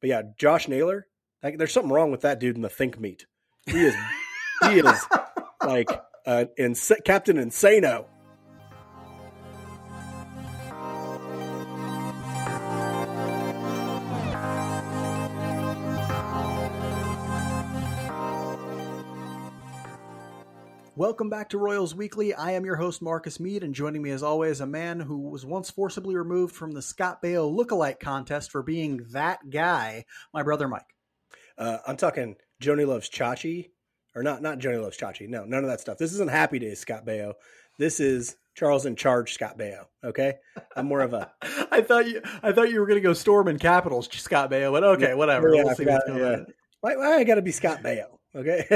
But yeah, Josh Naylor, like, there's something wrong with that dude in the think meet. He is like Captain Insano. Welcome back to Royals Weekly. I am your host, Marcus Mead, and joining me as always, a man who was once forcibly removed from the Scott Baio lookalike contest for being that guy, my brother Mike. I'm talking Joni Loves Chachi, or not Joni Loves Chachi. No, none of that stuff. This isn't Happy Days Scott Baio. This is Charles in Charge Scott Baio. Okay, I'm more of a. I thought you were going to go Storm in Capitals Scott Baio, but okay, whatever. Yeah, we'll see what's going on. Why I got to be Scott Baio? Okay,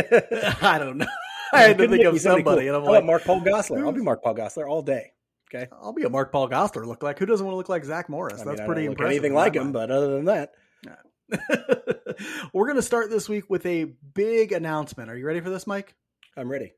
I don't know. I had to think of somebody, cool. And I'm like, Mark-Paul Gosselaar. I'll be Mark-Paul Gosselaar all day. Okay, I'll be a Mark-Paul Gosselaar look like. Who doesn't want to look like Zach Morris? I mean, that's pretty impressive. Anything like him, but other than that, we're going to start this week with a big announcement. Are you ready for this, Mike? I'm ready.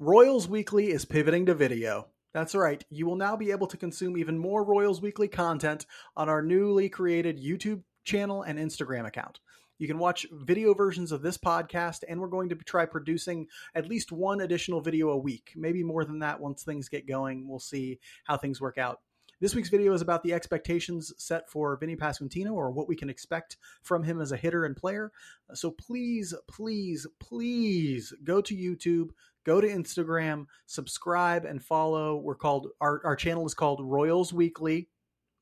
Royals Weekly is pivoting to video. That's right. You will now be able to consume even more Royals Weekly content on our newly created YouTube channel and Instagram account. You can watch video versions of this podcast, and we're going to try producing at least one additional video a week, maybe more than that once things get going. We'll see how things work out. This week's video is about the expectations set for Vinny Pasquantino, or what we can expect from him as a hitter and player. So please, please, please go to YouTube, go to Instagram, subscribe and follow. We're called our channel is called Royals Weekly.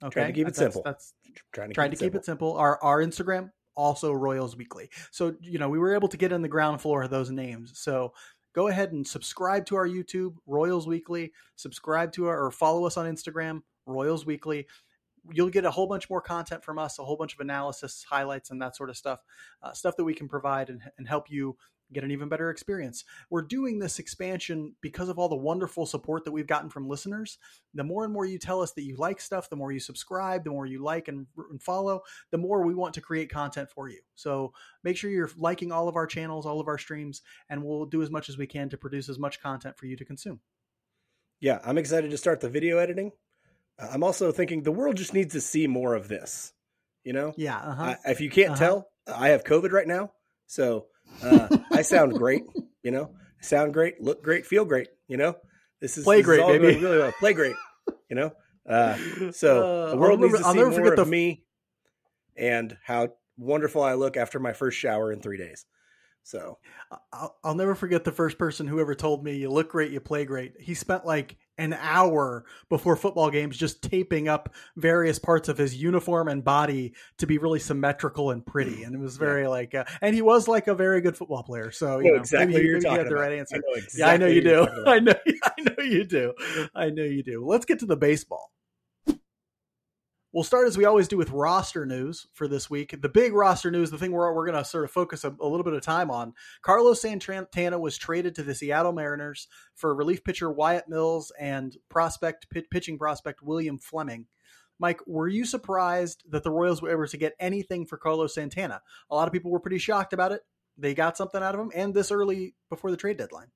Okay, trying to keep it simple. That's trying to keep it simple. Our Instagram. Also Royals Weekly. So, you know, we were able to get in the ground floor of those names. So go ahead and subscribe to our YouTube, Royals Weekly, subscribe to our, or follow us on Instagram, Royals Weekly. You'll get a whole bunch more content from us, a whole bunch of analysis, highlights, and that sort of stuff, stuff that we can provide and help you get an even better experience. We're doing this expansion because of all the wonderful support that we've gotten from listeners. The more and more you tell us that you like stuff, the more you subscribe, the more you like and follow, the more we want to create content for you. So make sure you're liking all of our channels, all of our streams, and we'll do as much as we can to produce as much content for you to consume. Yeah, I'm excited to start the video editing. I'm also thinking the world just needs to see more of this, you know? Yeah. Uh-huh. If you can't tell, I have COVID right now. So I sound great, you know, sound great, look great, feel great, you know, play great, you know, so the world needs to see more of me and how wonderful I look after my first shower in 3 days. So I'll never forget the first person who ever told me you look great, you play great. He spent like an hour before football games just taping up various parts of his uniform and body to be really symmetrical and pretty. And it was very and he was like a very good football player. So you know, exactly maybe you had the right answer. I know you do. Let's get to the baseball. We'll start as we always do with roster news for this week. The big roster news, the thing we're going to sort of focus a little bit of time on. Carlos Santana was traded to the Seattle Mariners for relief pitcher Wyatt Mills and pitching prospect William Fleming. Mike, were you surprised that the Royals were able to get anything for Carlos Santana? A lot of people were pretty shocked about it. They got something out of him, and this early before the trade deadline.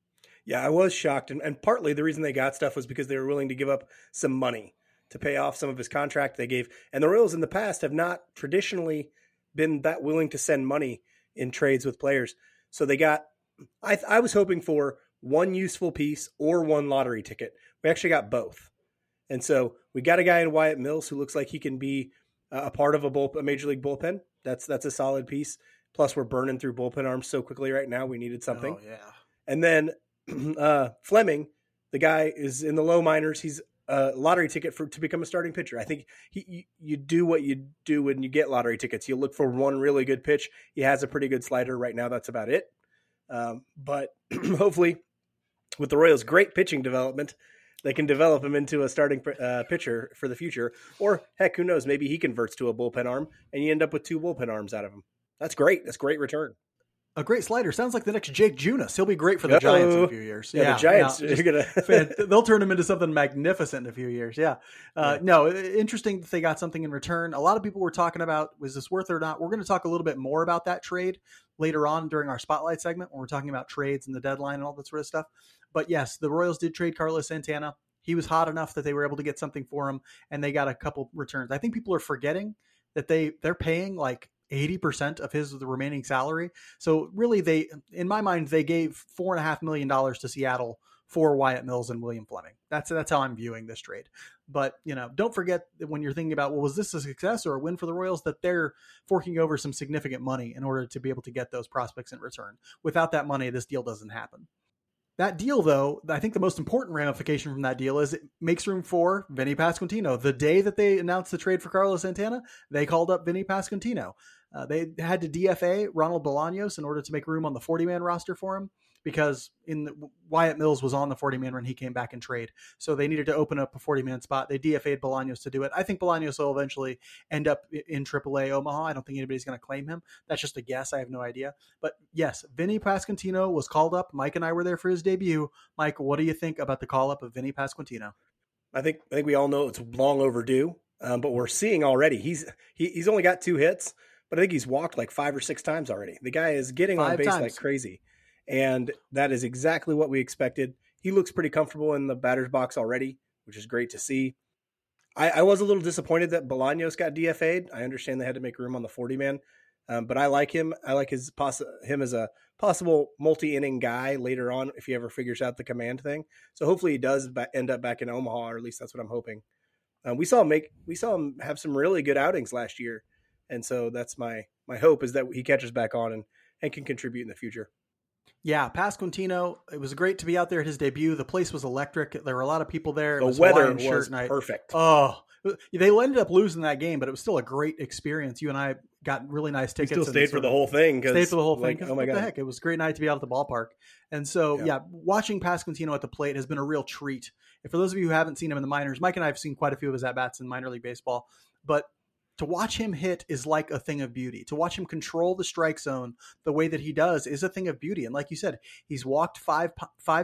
Yeah, I was shocked. And partly the reason they got stuff was because they were willing to give up some money to pay off some of his contract they gave. And the Royals in the past have not traditionally been that willing to send money in trades with players. So they got, I was hoping for one useful piece or one lottery ticket. We actually got both. And so we got a guy in Wyatt Mills who looks like he can be a part of a major league bullpen. That's a solid piece. Plus we're burning through bullpen arms so quickly right now. We needed something. Oh, yeah. And then Fleming, the guy is in the low minors. He's a lottery ticket to become a starting pitcher. I think you do what you do when you get lottery tickets. You look for one really good pitch. He has a pretty good slider right now. That's about it. But hopefully with the Royals' great pitching development, they can develop him into a starting pitcher for the future. Or heck, who knows? Maybe he converts to a bullpen arm and you end up with two bullpen arms out of him. That's great. That's great return. A great slider. Sounds like the next Jake Junis. He'll be great for the Giants in a few years. Yeah, the Giants. They'll turn him into something magnificent in a few years. Yeah. No, interesting that they got something in return. A lot of people were talking about, was this worth it or not? We're going to talk a little bit more about that trade later on during our spotlight segment when we're talking about trades and the deadline and all that sort of stuff. But yes, the Royals did trade Carlos Santana. He was hot enough that they were able to get something for him, and they got a couple returns. I think people are forgetting that they're paying like 80% of his remaining salary. So really, they, in my mind, they gave $4.5 million to Seattle for Wyatt Mills and William Fleming. That's how I'm viewing this trade. But, you know, don't forget that when you're thinking about, well, was this a success or a win for the Royals, that they're forking over some significant money in order to be able to get those prospects in return. Without that money, this deal doesn't happen. That deal, though, I think the most important ramification from that deal is it makes room for Vinny Pasquantino. The day that they announced the trade for Carlos Santana, they called up Vinny Pasquantino. They had to DFA Ronald Bolaños in order to make room on the 40-man roster for him, because Wyatt Mills was on the 40-man when he came back in trade. So they needed to open up a 40-man spot. They DFA'd Bolaños to do it. I think Bolaños will eventually end up in AAA Omaha. I don't think anybody's going to claim him. That's just a guess. I have no idea. But yes, Vinny Pasquantino was called up. Mike and I were there for his debut. Mike, what do you think about the call-up of Vinny Pasquantino? I think we all know it's long overdue, but we're seeing already. He's only got 2 hits, but I think he's walked like 5 or 6 times already. The guy is getting on base like crazy. And that is exactly what we expected. He looks pretty comfortable in the batter's box already, which is great to see. I was a little disappointed that Bolaños got DFA'd. I understand they had to make room on the 40-man, but I like him. I like him as a possible multi-inning guy later on if he ever figures out the command thing. So hopefully he does end up back in Omaha, or at least that's what I'm hoping. We saw him have some really good outings last year, and so that's my hope, is that he catches back on and can contribute in the future. Yeah, Pasquantino, it was great to be out there at his debut. The place was electric. There were a lot of people there. The weather was perfect. Oh, they ended up losing that game, but it was still a great experience. You and I got really nice tickets. We still stayed for the whole thing. Stayed for the whole thing. Oh my God. What the heck? It was a great night to be out at the ballpark. And so, yeah, watching Pasquantino at the plate has been a real treat. And for those of you who haven't seen him in the minors, Mike and I have seen quite a few of his at-bats in minor league baseball, but to watch him hit is like a thing of beauty. To watch him control the strike zone the way that he does is a thing of beauty. And like you said, he's walked five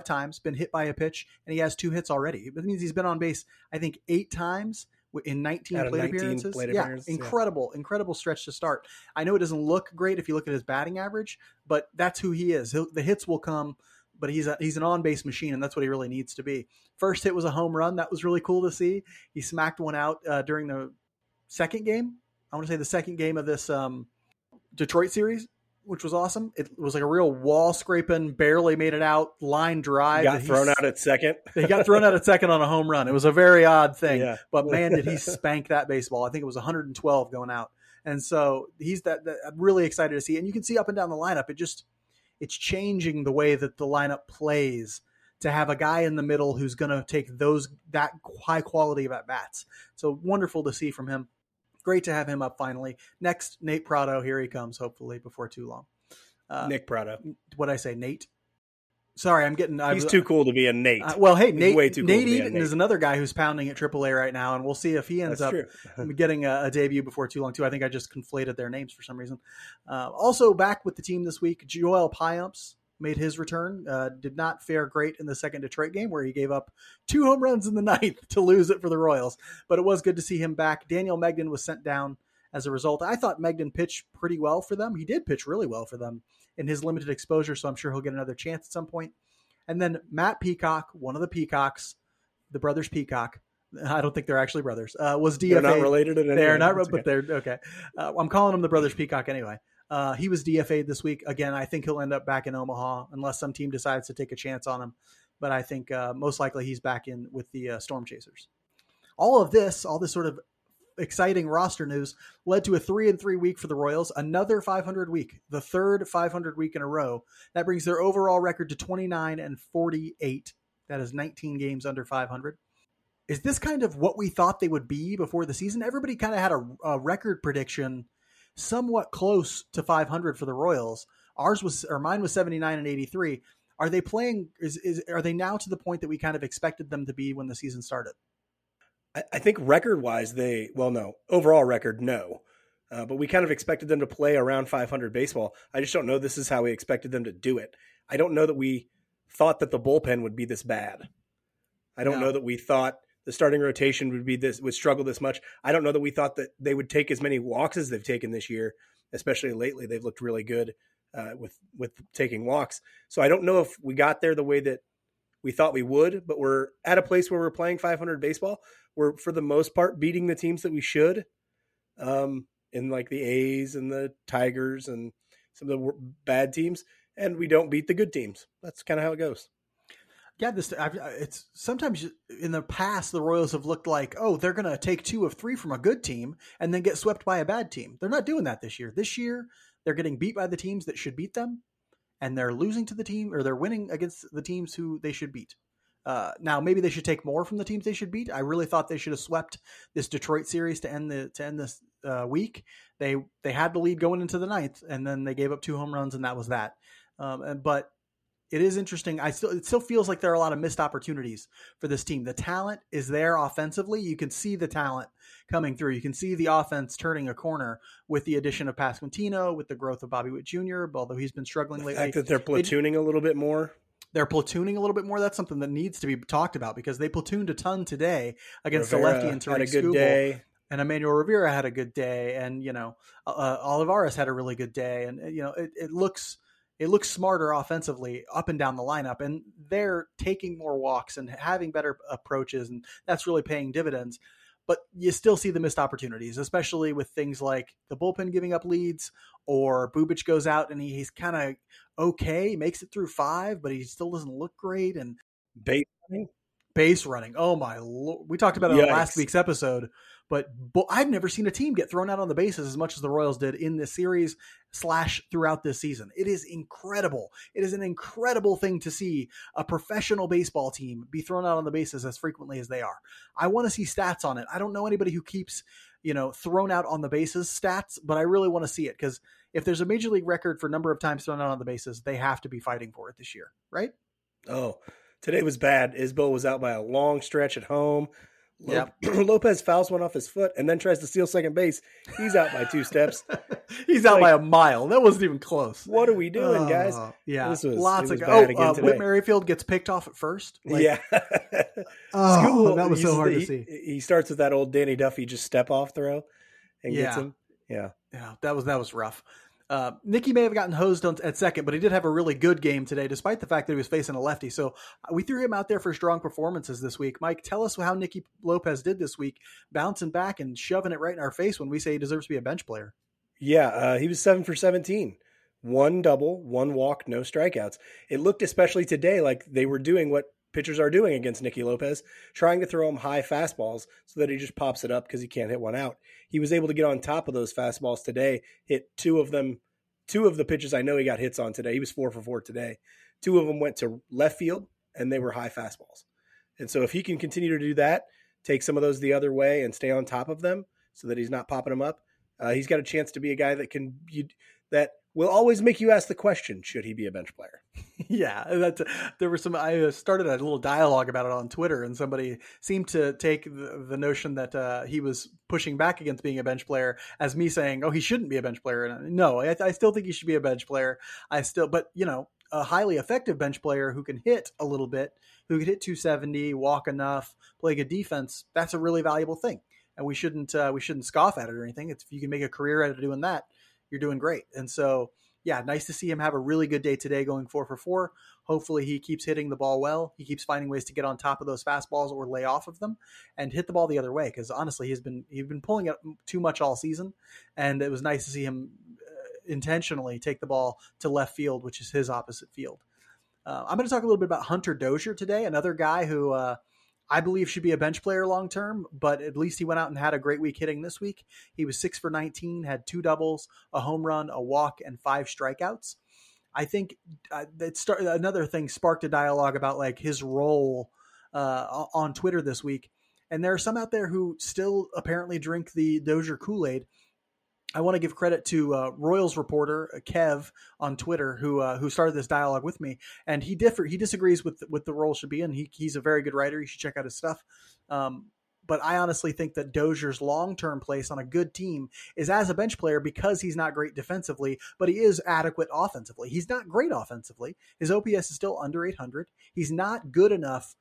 times, been hit by a pitch, and he has 2 hits already. It means he's been on base, I think, 8 times in 19 plate appearances. Incredible stretch to start. I know it doesn't look great if you look at his batting average, but that's who he is. The hits will come, but he's an on-base machine, and that's what he really needs to be. First hit was a home run. That was really cool to see. He smacked one out during the second game. I want to say the second game of this Detroit series, which was awesome. It was like a real wall scraping, barely made it out line drive. He got thrown out at second on a home run. It was a very odd thing, yeah. But man, did he spank that baseball. I think it was 112 going out. And so he's that I'm really excited to see. And you can see up and down the lineup. It's changing the way that the lineup plays, to have a guy in the middle who's going to take that high quality of at-bats. So wonderful to see from him. Great to have him up finally. Next, Nate Pratto. Here he comes, hopefully, before too long. Nick Pratto. What'd I say, Nate? Sorry, he's too cool to be a Nate. Nate Eaton is another guy who's pounding at AAA right now, and we'll see if he ends up getting a debut before too long, too. I think I just conflated their names for some reason. Also back with the team this week, Joel Piumps made his return, did not fare great in the second Detroit game, where he gave up 2 home runs in the ninth to lose it for the Royals. But it was good to see him back. Daniel Megden was sent down as a result. I thought Megden pitched pretty well for them. He did pitch really well for them in his limited exposure, so I'm sure he'll get another chance at some point. And then Matt Peacock, one of the Peacocks, the brothers Peacock, I don't think they're actually brothers, was DFA'd. They're not related in any way. They're not, but they're okay. I'm calling them the brothers Peacock anyway. He was DFA'd this week. Again, I think he'll end up back in Omaha unless some team decides to take a chance on him. But I think most likely he's back in with the Storm Chasers. All this sort of exciting roster news led to a 3-3 week for the Royals. Another 500 week, the third 500 week in a row. That brings their overall record to 29-48. That is 19 games under 500. Is this kind of what we thought they would be before the season? Everybody kind of had a record prediction somewhat close to 500 for the Royals. Mine was 79-83. Are they playing? Are they now to the point that we kind of expected them to be when the season started? I think record wise, overall record, no. But we kind of expected them to play around 500 baseball. I just don't know. This is how we expected them to do it. I don't know that we thought that the bullpen would be this bad. I don't know that we thought the starting rotation would struggle this much. I don't know that we thought that they would take as many walks as they've taken this year, especially lately. They've looked really good with taking walks. So I don't know if we got there the way that we thought we would, but we're at a place where we're playing 500 baseball. We're, for the most part, beating the teams that we should. in like the A's and the Tigers and some of the bad teams, and we don't beat the good teams. That's kind of how it goes. Yeah, it's sometimes in the past the Royals have looked like, oh, they're going to take 2 of 3 from a good team and then get swept by a bad team. They're not doing that this year. This year they're getting beat by the teams that should beat them, and they're losing to the team, or they're winning against the teams who they should beat. Now maybe they should take more from the teams they should beat. I really thought they should have swept this Detroit series to end this week. They had the lead going into the 9th, and then they gave up 2 home runs, and that was that. But it is interesting. It still feels like there are a lot of missed opportunities for this team. The talent is there offensively. You can see the talent coming through. You can see the offense turning a corner with the addition of Pasquantino, with the growth of Bobby Witt Jr., although he's been struggling lately. The fact that they're platooning a little bit more. They're platooning a little bit more. That's something that needs to be talked about, because they platooned a ton today against Rivera, the lefty, and Tariq Skubal. And Emmanuel Rivera had a good day, and Olivares had a really good day, and it looks smarter offensively up and down the lineup, and they're taking more walks and having better approaches, and that's really paying dividends. But you still see the missed opportunities, especially with things like the bullpen giving up leads, or Bubic goes out and he's kind of okay, makes it through 5, but he still doesn't look great. And base running. Oh my Lord. We talked about it on last week's episode, but I've never seen a team get thrown out on the bases as much as the Royals did in this series / throughout this season. It is incredible. It is an incredible thing to see a professional baseball team be thrown out on the bases as frequently as they are. I want to see stats on it. I don't know anybody who keeps, thrown out on the bases stats, but I really want to see it, because if there's a major league record for number of times thrown out on the bases, they have to be fighting for it this year, right? Oh, today was bad. Isbell was out by a long stretch at home. Lopez fouls one off his foot and then tries to steal second base. He's out by 2 steps. He's out by a mile. That wasn't even close. What are we doing, guys? Yeah, Whit Merrifield gets picked off at first. That was so hard to see. He starts with that old Danny Duffy just step off throw and gets him. Yeah, that was rough. Nicky may have gotten hosed at second, but he did have a really good game today, despite the fact that he was facing a lefty. So we threw him out there for strong performances this week. Mike, tell us how Nicky Lopez did this week, bouncing back and shoving it right in our face when we say he deserves to be a bench player. Yeah, he was 7 for 17, 1 double, 1 walk, no strikeouts. It looked especially today like they were doing what pitchers are doing against Nicky Lopez, trying to throw him high fastballs so that he just pops it up because he can't hit one out. He was able to get on top of those fastballs today, hit 2 of them. 2 of the pitches I know he got hits on today. He was 4 for 4 today. 2 of them went to left field, and they were high fastballs. And so if he can continue to do that, take some of those the other way and stay on top of them so that he's not popping them up, he's got a chance to be a guy that will always make you ask the question, should he be a bench player? Yeah, I started a little dialogue about it on Twitter, and somebody seemed to take the notion that he was pushing back against being a bench player as me saying, oh, he shouldn't be a bench player. And no, I still think he should be a bench player. A highly effective bench player who can hit a little bit, who can hit 270, walk enough, play good defense. That's a really valuable thing. And we shouldn't scoff at it or anything. If you can make a career out of doing that, you're doing great. And so, yeah, nice to see him have a really good day today, going 4 for 4. Hopefully he keeps hitting the ball well. He keeps finding ways to get on top of those fastballs or lay off of them and hit the ball the other way, because honestly, he's been pulling it too much all season, and it was nice to see him intentionally take the ball to left field, which is his opposite field. I'm going to talk a little bit about Hunter Dozier today, another guy who I believe should be a bench player long-term, but at least he went out and had a great week hitting this week. He was 6 for 19, had 2 doubles, a home run, a walk, and 5 strikeouts. I think another thing sparked a dialogue about like his role on Twitter this week. And there are some out there who still apparently drink the Dozier Kool-Aid. I want to give credit to Royals reporter Kev on Twitter, who started this dialogue with me, and he disagrees with what the role should be, and he's a very good writer. You should check out his stuff. But I honestly think that Dozier's long-term place on a good team is as a bench player, because he's not great defensively, but he is adequate offensively. He's not great offensively. His OPS is still under 800. He's not good enough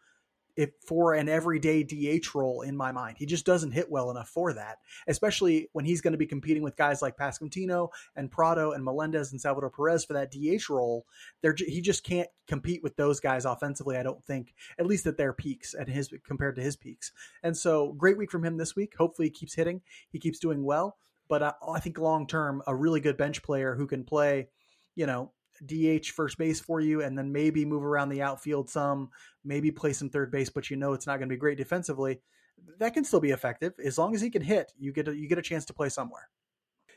for an everyday DH role in my mind. He just doesn't hit well enough for that, especially when he's going to be competing with guys like Pasquantino and Pratto and Melendez and Salvador Perez for that DH role. He just can't compete with those guys offensively, I don't think, at least at their peaks compared to his peaks. And so great week from him this week. Hopefully he keeps hitting. He keeps doing well. But I think long-term, a really good bench player who can play, you know, DH first base for you, and then maybe move around the outfield some, maybe play some third base, but you know it's not going to be great defensively. That can still be effective. As long as he can hit, you get a chance to play somewhere.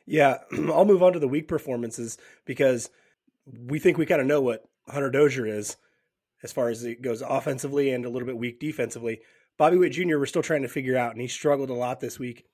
Yeah, I'll move on to the week performances because we think we kind of know what Hunter Dozier is as far as it goes offensively and a little bit weak defensively. Bobby Witt Jr., we're still trying to figure out, and he struggled a lot this week.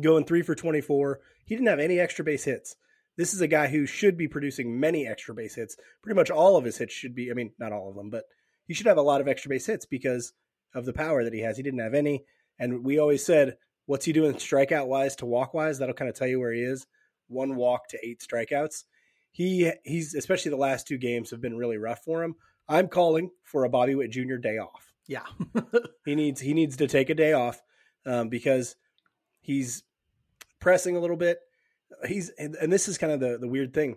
Going 3 for 24, he didn't have any extra base hits. This is a guy who should be producing many extra base hits. Pretty much all of his hits should be, I mean, not all of them, but he should have a lot of extra base hits because of the power that he has. He didn't have any. And we always said, what's he doing strikeout-wise to walk-wise? That'll kind of tell you where he is. 1 walk to 8 strikeouts. He's especially the last 2 games have been really rough for him. I'm calling for a Bobby Witt Jr. day off. Yeah. He needs to take a day off because he's pressing a little bit. And this is kind of the weird thing.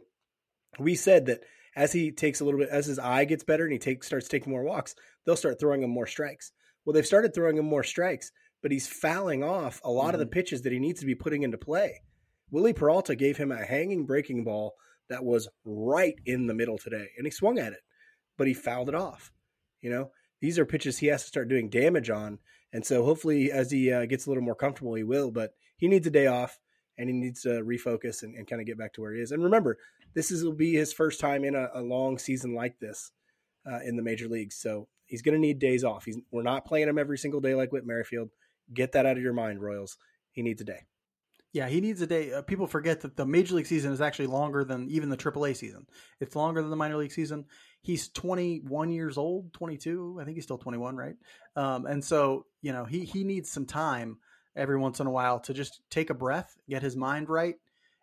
We said that as he takes a little bit, as his eye gets better and he starts taking more walks, they'll start throwing him more strikes. Well, they've started throwing him more strikes, but he's fouling off a lot of the pitches that he needs to be putting into play. Willie Peralta gave him a hanging breaking ball that was right in the middle today, and he swung at it, but he fouled it off. You know, these are pitches he has to start doing damage on, and so hopefully as he gets a little more comfortable, he will, but he needs a day off. And he needs to refocus and kind of get back to where he is. And remember, will be his first time in a long season like this in the major leagues. So he's going to need days off. We're not playing him every single day like Whit Merrifield. Get that out of your mind, Royals. He needs a day. Yeah, he needs a day. People forget that the major league season is actually longer than even the AAA season. It's longer than the minor league season. He's 21 years old, 22. I think he's still 21, right? And so, you know, he needs some time every once in a while to just take a breath, get his mind right,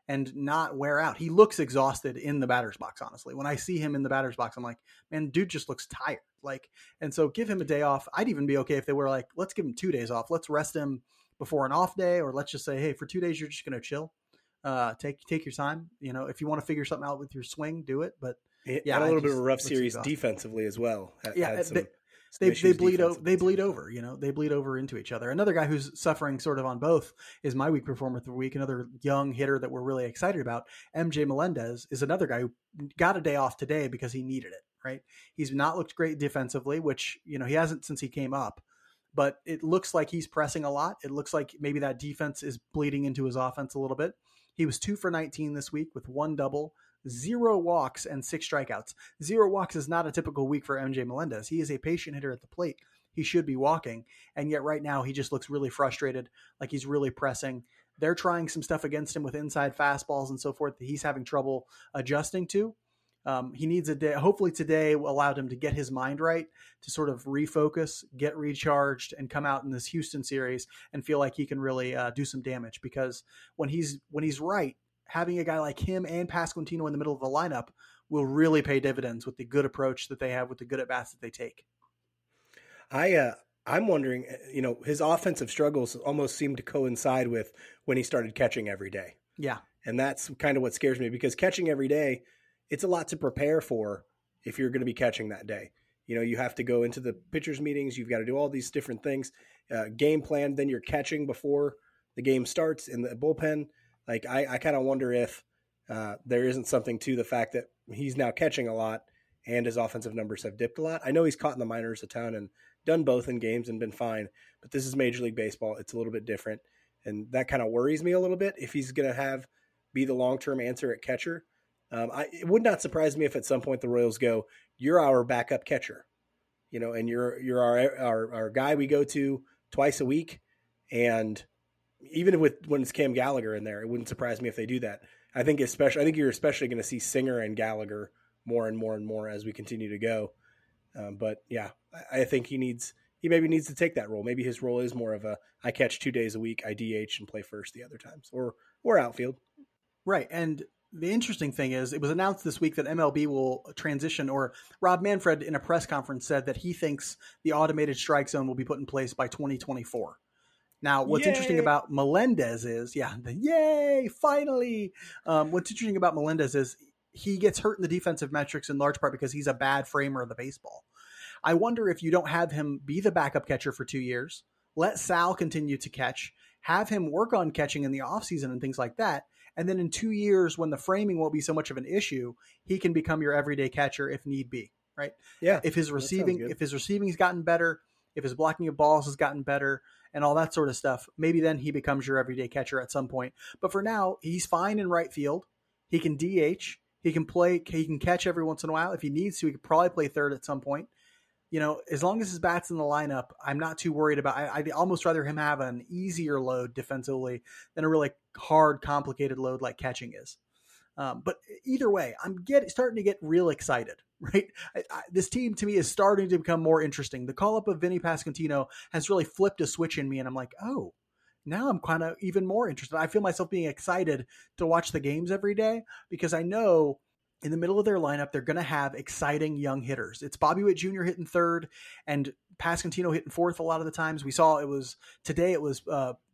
and not wear out. He looks exhausted in the batter's box, honestly. When I see him in the batter's box, I'm like, man, dude just looks tired. And so give him a day off. I'd even be okay if they were like, let's give him 2 days off. Let's rest him before an off day, or let's just say, hey, for 2 days, you're just going to chill. Take your time. You know, if you want to figure something out with your swing, do it. But yeah, a little bit of a rough series defensively as well. They bleed over, you know, they bleed over into each other. Another guy who's suffering sort of on both is my week performer of the week. Another young hitter that we're really excited about. MJ Melendez is another guy who got a day off today because he needed it, right? He's not looked great defensively, which, you know, he hasn't since he came up, but it looks like he's pressing a lot. It looks like maybe that defense is bleeding into his offense a little bit. He was 2 for 19 this week with 1 double, 0 walks, and 6 strikeouts. 0 walks is not a typical week for MJ Melendez. He is a patient hitter at the plate. He should be walking. And yet right now he just looks really frustrated, like he's really pressing. They're trying some stuff against him with inside fastballs and so forth that he's having trouble adjusting to. He needs a day. Hopefully today allowed him to get his mind right, to sort of refocus, get recharged, and come out in this Houston series and feel like he can really do some damage. Because when he's right, having a guy like him and Pasquantino in the middle of the lineup will really pay dividends with the good approach that they have, with the good at-bats that they take. I'm wondering, you know, his offensive struggles almost seem to coincide with when he started catching every day. Yeah. And that's kind of what scares me, because catching every day, it's a lot to prepare for if you're going to be catching that day. You know, you have to go into the pitchers' meetings. You've got to do all these different things, game plan. Then you're catching before the game starts in the bullpen. Like, I kind of wonder if there isn't something to the fact that he's now catching a lot and his offensive numbers have dipped a lot. I know he's caught in the minors a ton and done both in games and been fine, but this is Major League Baseball. It's a little bit different, and that kind of worries me a little bit if he's going to be the long-term answer at catcher. It would not surprise me if at some point the Royals go, you're our backup catcher, you know, and you're our guy we go to twice a week, and even when it's Cam Gallagher in there, it wouldn't surprise me if they do that. I think you're especially going to see Singer and Gallagher more and more and more as we continue to go. But yeah, I think he maybe needs to take that role. Maybe his role is more of a, I catch 2 days a week, I DH and play first the other times, or outfield. Right. And the interesting thing is, it was announced this week that MLB will transition, or Rob Manfred in a press conference said that he thinks the automated strike zone will be put in place by 2024. Now, what's interesting about Melendez is, finally. What's interesting about Melendez is he gets hurt in the defensive metrics in large part because he's a bad framer of the baseball. I wonder if you don't have him be the backup catcher for 2 years, let Sal continue to catch, have him work on catching in the offseason and things like that. And then in 2 years, when the framing won't be so much of an issue, he can become your everyday catcher if need be, right? Yeah. If his receiving has gotten better, if his blocking of balls has gotten better and all that sort of stuff, maybe then he becomes your everyday catcher at some point. But for now, he's fine in right field. He can DH. He can play. He can catch every once in a while. If he needs to, he could probably play third at some point. You know, as long as his bat's in the lineup, I'm not too worried about. I'd almost rather him have an easier load defensively than a really hard, complicated load like catching is. But either way, I'm starting to get real excited, right? This team to me is starting to become more interesting. The call up of Vinny Pasquantino has really flipped a switch in me, and I'm like, oh, now I'm kind of even more interested. I feel myself being excited to watch the games every day because I know in the middle of their lineup, they're going to have exciting young hitters. It's Bobby Witt Jr. hitting third and Pasquantino hitting fourth a lot of the times. We saw it was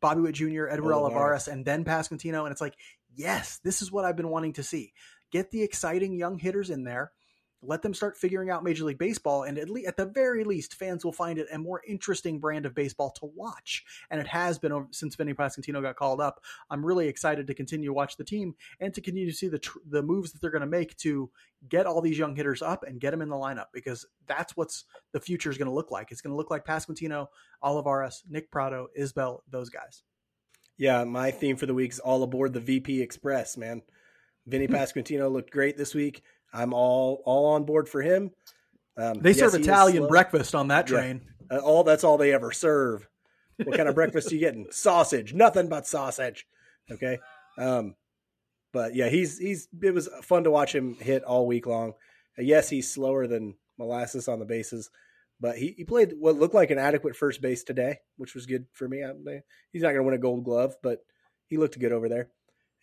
Bobby Witt Jr., Edward Olivares, and then Pasquantino. And it's like, yes, this is what I've been wanting to see. Get the exciting young hitters in there. Let them start figuring out Major League Baseball. And at the very least, fans will find it a more interesting brand of baseball to watch. And it has been since Vinny Pasquantino got called up. I'm really excited to continue to watch the team and to continue to see the moves that they're going to make to get all these young hitters up and get them in the lineup, because that's what's the future is going to look like. It's going to look like Pasquantino, Olivares, Nick Pratto, Isbell, those guys. Yeah. My theme for the week's all aboard the VP Express, man. Vinny Pasquantino looked great this week. I'm all on board for him. They serve Italian breakfast on that train. Yeah. That's all they ever serve. What kind of breakfast are you getting? Sausage, nothing but sausage. Okay. But yeah, it was fun to watch him hit all week long. Yes, he's slower than molasses on the bases, but he played what looked like an adequate first base today, which was good for me. He's not going to win a Gold Glove, but he looked good over there.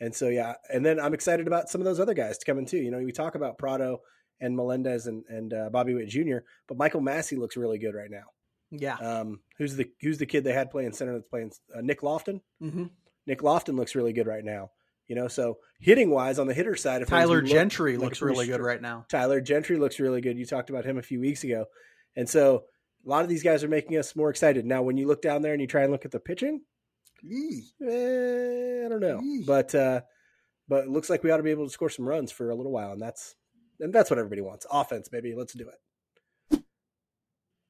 And so, yeah, and then I'm excited about some of those other guys to come in too. You know, we talk about Pratto and Melendez and Bobby Witt Jr., but Michael Massey looks really good right now. Yeah. Who's the kid they had playing center that's playing Nick Loftin? Mm-hmm. Nick Loftin looks really good right now. You know, so hitting wise on the hitter side, if Tyler Gentry looks really good right now. Tyler Gentry looks really good. You talked about him a few weeks ago, and so a lot of these guys are making us more excited. Now, when you look down there and you try and look at the pitching. I don't know, but it looks like we ought to be able to score some runs for a little while, and that's what everybody wants. Offense, baby. Let's do it.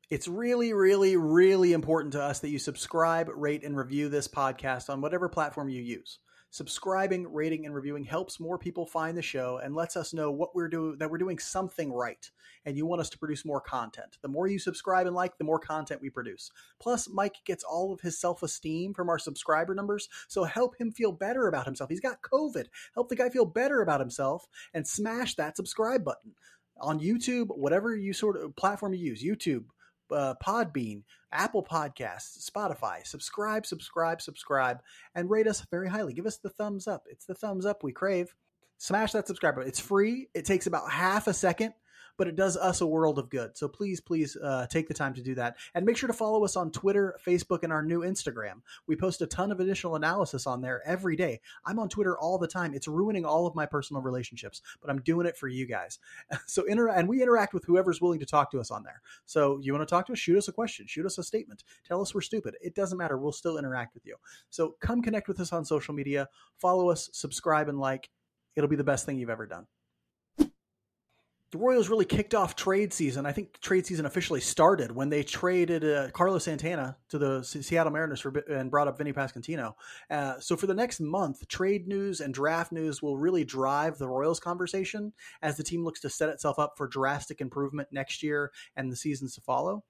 It's really, really, really important to us that you subscribe, rate, and review this podcast on whatever platform you use. Subscribing, rating, and reviewing helps more people find the show and lets us know that we're doing something right, and you want us to produce more content. The more you subscribe and like, the more content we produce. Plus, Mike gets all of his self-esteem from our subscriber numbers, so help him feel better about himself. He's got COVID. Help the guy feel better about himself and smash that subscribe button. On YouTube, whatever you sort of platform you use, YouTube, Podbean, Apple Podcasts, Spotify, subscribe, and rate us very highly. Give us the thumbs up. It's the thumbs up we crave. Smash that subscribe button. It's free. It takes about half a second, but it does us a world of good. So please take the time to do that. And make sure to follow us on Twitter, Facebook, and our new Instagram. We post a ton of additional analysis on there every day. I'm on Twitter all the time. It's ruining all of my personal relationships, but I'm doing it for you guys. So and we interact with whoever's willing to talk to us on there. So you want to talk to us? Shoot us a question. Shoot us a statement. Tell us we're stupid. It doesn't matter. We'll still interact with you. So come connect with us on social media. Follow us, subscribe, and like. It'll be the best thing you've ever done. The Royals really kicked off trade season. I think trade season officially started when they traded Carlos Santana to the Seattle Mariners and brought up Vinny Pasquantino. So for the next month, trade news and draft news will really drive the Royals conversation as the team looks to set itself up for drastic improvement next year and the seasons to follow.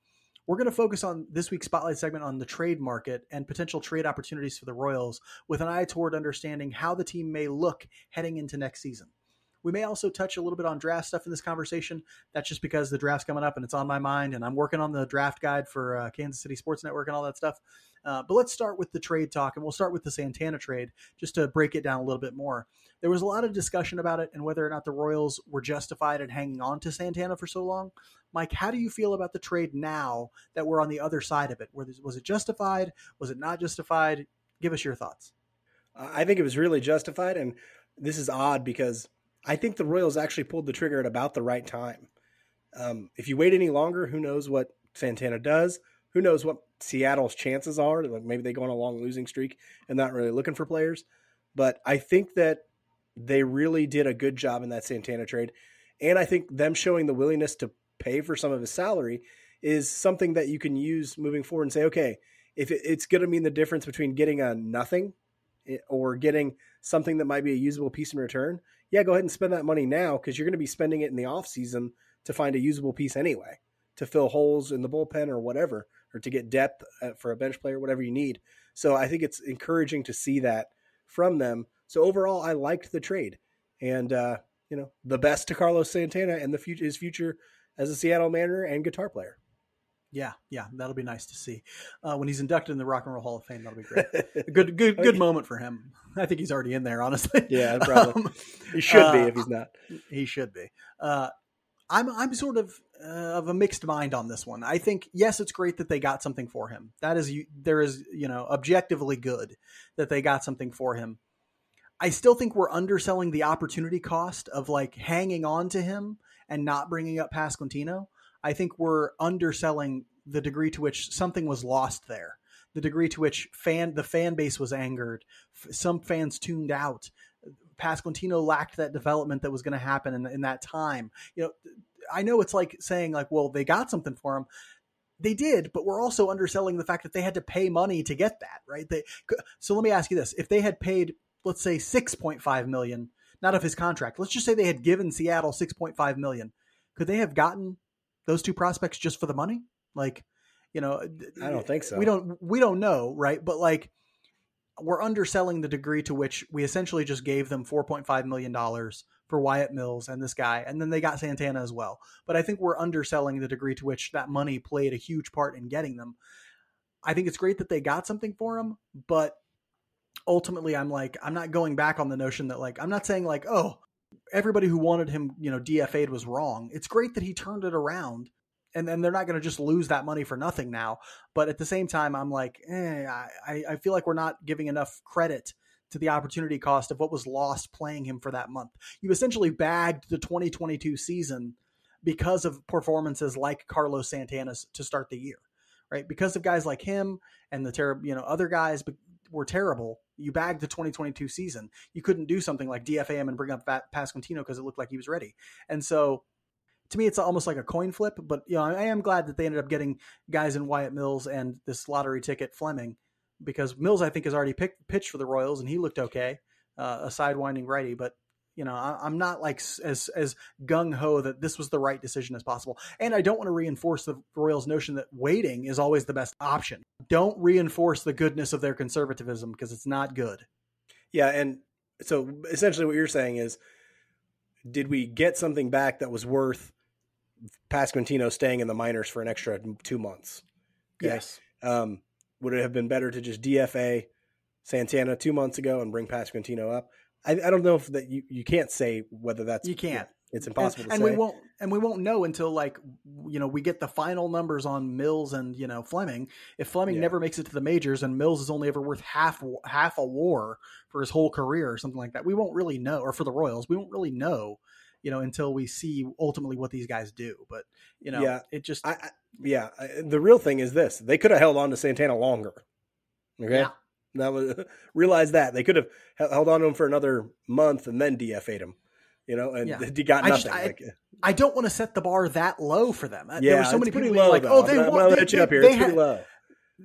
We're going to focus on this week's Spotlight segment on the trade market and potential trade opportunities for the Royals with an eye toward understanding how the team may look heading into next season. We may also touch a little bit on draft stuff in this conversation. That's just because the draft's coming up and it's on my mind, and I'm working on the draft guide for Kansas City Sports Network and all that stuff. But let's start with the trade talk, and we'll start with the Santana trade just to break it down a little bit more. There was a lot of discussion about it and whether or not the Royals were justified in hanging on to Santana for so long. Mike, how do you feel about the trade now that we're on the other side of it? Was it justified? Was it not justified? Give us your thoughts. I think it was really justified, and this is odd because I think the Royals actually pulled the trigger at about the right time. If you wait any longer, who knows what Santana does? Who knows what Seattle's chances are. Like maybe they go on a long losing streak and not really looking for players. But I think that they really did a good job in that Santana trade. And I think them showing the willingness to pay for some of his salary is something that you can use moving forward and say, okay, if it's going to mean the difference between getting a nothing or getting something that might be a usable piece in return, yeah, go ahead and spend that money now because you're going to be spending it in the off season to find a usable piece anyway, to fill holes in the bullpen or whatever, or to get depth for a bench player, whatever you need. So I think it's encouraging to see that from them. So overall, I liked the trade and, you know, the best to Carlos Santana and the future, his future as a Seattle Mariner and guitar player. Yeah. Yeah. That'll be nice to see when he's inducted in the Rock and Roll Hall of Fame. That'll be great. Good, good moment for him. I think he's already in there, honestly. Yeah, probably. He should be if he's not. He should be. I'm sort of a mixed mind on this one. I think, yes, it's great that they got something for him. That is, there is, you know, objectively good that they got something for him. I still think we're underselling the opportunity cost of like hanging on to him and not bringing up Pasquantino. I think we're underselling the degree to which something was lost there, the degree to which the fan base was angered. Some fans tuned out. Pasquantino lacked that development that was going to happen in that time. You know, I know it's like saying like, well, they got something for him. They did, but we're also underselling the fact that they had to pay money to get that, right? So let me ask you this. If they had paid, let's say $6.5 million, not of his contract, let's just say they had given Seattle $6.5 million. Could they have gotten those two prospects just for the money? Like, you know, I don't think so. We don't know. Right. But like, we're underselling the degree to which we essentially just gave them $4.5 million for Wyatt Mills and this guy. And then they got Santana as well. But I think we're underselling the degree to which that money played a huge part in getting them. I think it's great that they got something for him, but ultimately I'm like, I'm not going back on the notion that like, I'm not saying like, oh, everybody who wanted him, you know, DFA'd was wrong. It's great that he turned it around. And then they're not going to just lose that money for nothing now. But at the same time, I'm like, I feel like we're not giving enough credit to the opportunity cost of what was lost playing him for that month. You essentially bagged the 2022 season because of performances like Carlos Santana's to start the year, right? Because of guys like him and the terrible, you know, other guys were terrible. You bagged the 2022 season. You couldn't do something like DFA him and bring up Pasquantino because it looked like he was ready. And so, to me, it's almost like a coin flip, but you know, I am glad that they ended up getting guys in Wyatt Mills and this lottery ticket Fleming, because Mills, I think, has already pitched for the Royals and he looked okay, a sidewinding righty. But you know, I'm not like as gung ho that this was the right decision as possible, and I don't want to reinforce the Royals' notion that waiting is always the best option. Don't reinforce the goodness of their conservatism because it's not good. Yeah, and so essentially, what you're saying is, did we get something back that was worth Pasquantino staying in the minors for an extra 2 months? Okay. Yes. Would it have been better to just DFA Santana 2 months ago and bring Pasquantino up? I don't know if that you can't say whether that's, you can't, it's impossible to say. And we won't know until like, you know, we get the final numbers on Mills and, you know, Fleming. If Fleming never makes it to the majors and Mills is only ever worth half a WAR for his whole career or something like that, we won't really know, or for the Royals, we won't really know, you know, until we see ultimately what these guys do. But, you know, the real thing is this. They could have held on to Santana longer. Okay. Yeah. Realize that they could have held on to him for another month and then DFA'd him, you know, and he got nothing. I don't want to set the bar that low for them. Yeah, there were so many people low, like, though.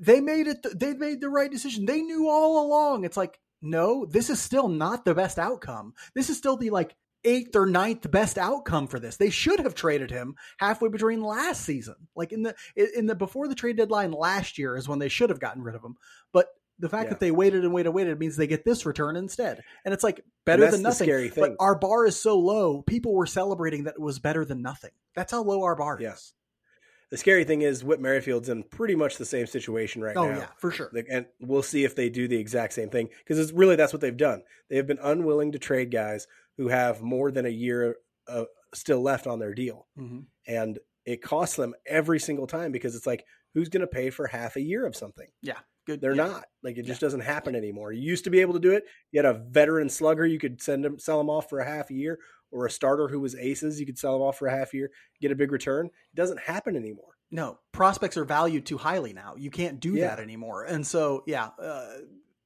They made it. They made the right decision. They knew all along. It's like, no, this is still not the best outcome. This is still the like 8th or 9th best outcome for this. They should have traded him halfway between last season, like in the before the trade deadline last year is when they should have gotten rid of him. But the fact that they waited and waited means they get this return instead. And it's like better than nothing. Scary thing. But our bar is so low. People were celebrating that it was better than nothing. That's how low our bar is. Yeah. The scary thing is Whit Merrifield's in pretty much the same situation right now. Oh yeah, for sure. And we'll see if they do the exact same thing, because it's really, that's what they've done. They have been unwilling to trade guys who have more than a year still left on their deal. Mm-hmm. And it costs them every single time, because it's like, who's going to pay for half a year of something? Yeah. Good. They're not, like, it just doesn't happen anymore. You used to be able to do it. You had a veteran slugger. You could sell him off for a half a year, or a starter who was aces. You could sell him off for a half year, get a big return. It doesn't happen anymore. No, prospects are valued too highly now. You can't do that anymore. And so,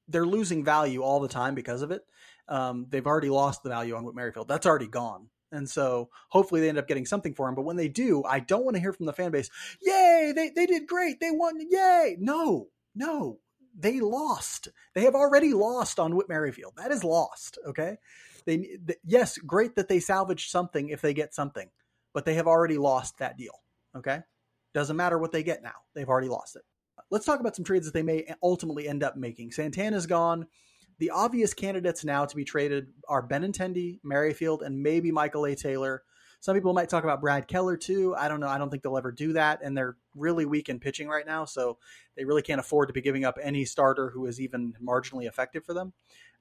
they're losing value all the time because of it. They've already lost the value on Whit Merrifield. That's already gone. And so hopefully they end up getting something for him. But when they do, I don't want to hear from the fan base, yay, they did great. They won. Yay. No, they lost. They have already lost on Whit Merrifield. That is lost. Okay. Yes, great that they salvaged something if they get something, but they have already lost that deal. Okay. Doesn't matter what they get now. They've already lost it. Let's talk about some trades that they may ultimately end up making. Santana's gone. The obvious candidates now to be traded are Benintendi, Merrifield, and maybe Michael A. Taylor. Some people might talk about Brad Keller too. I don't know. I don't think they'll ever do that. And they're really weak in pitching right now. So they really can't afford to be giving up any starter who is even marginally effective for them.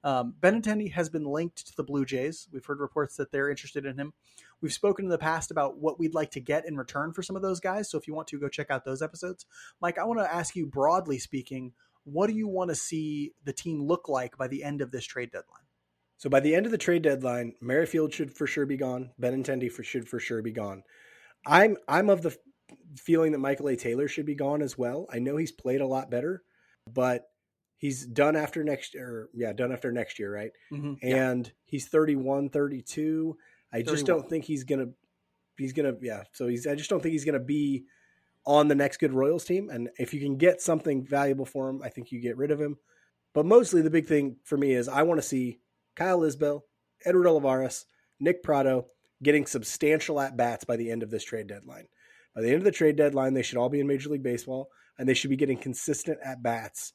Benintendi has been linked to the Blue Jays. We've heard reports that they're interested in him. We've spoken in the past about what we'd like to get in return for some of those guys. So if you want to, go check out those episodes. Mike, I want to ask you, broadly speaking, what do you want to see the team look like by the end of this trade deadline? So by the end of the trade deadline, Merrifield should for sure be gone. Benintendi should for sure be gone. I'm of the feeling that Michael A. Taylor should be gone as well. I know he's played a lot better, but he's done after next year. Yeah, done after next year, right? Mm-hmm. And he's 31, 32. Just don't think he's gonna. Yeah. So I just don't think he's gonna be on the next good Royals team. And if you can get something valuable for him, I think you get rid of him. But mostly the big thing for me is I want to see Kyle Lisbell, Edward Olivares, Nick Pratto getting substantial at-bats by the end of this trade deadline. By the end of the trade deadline, they should all be in Major League Baseball, and they should be getting consistent at-bats.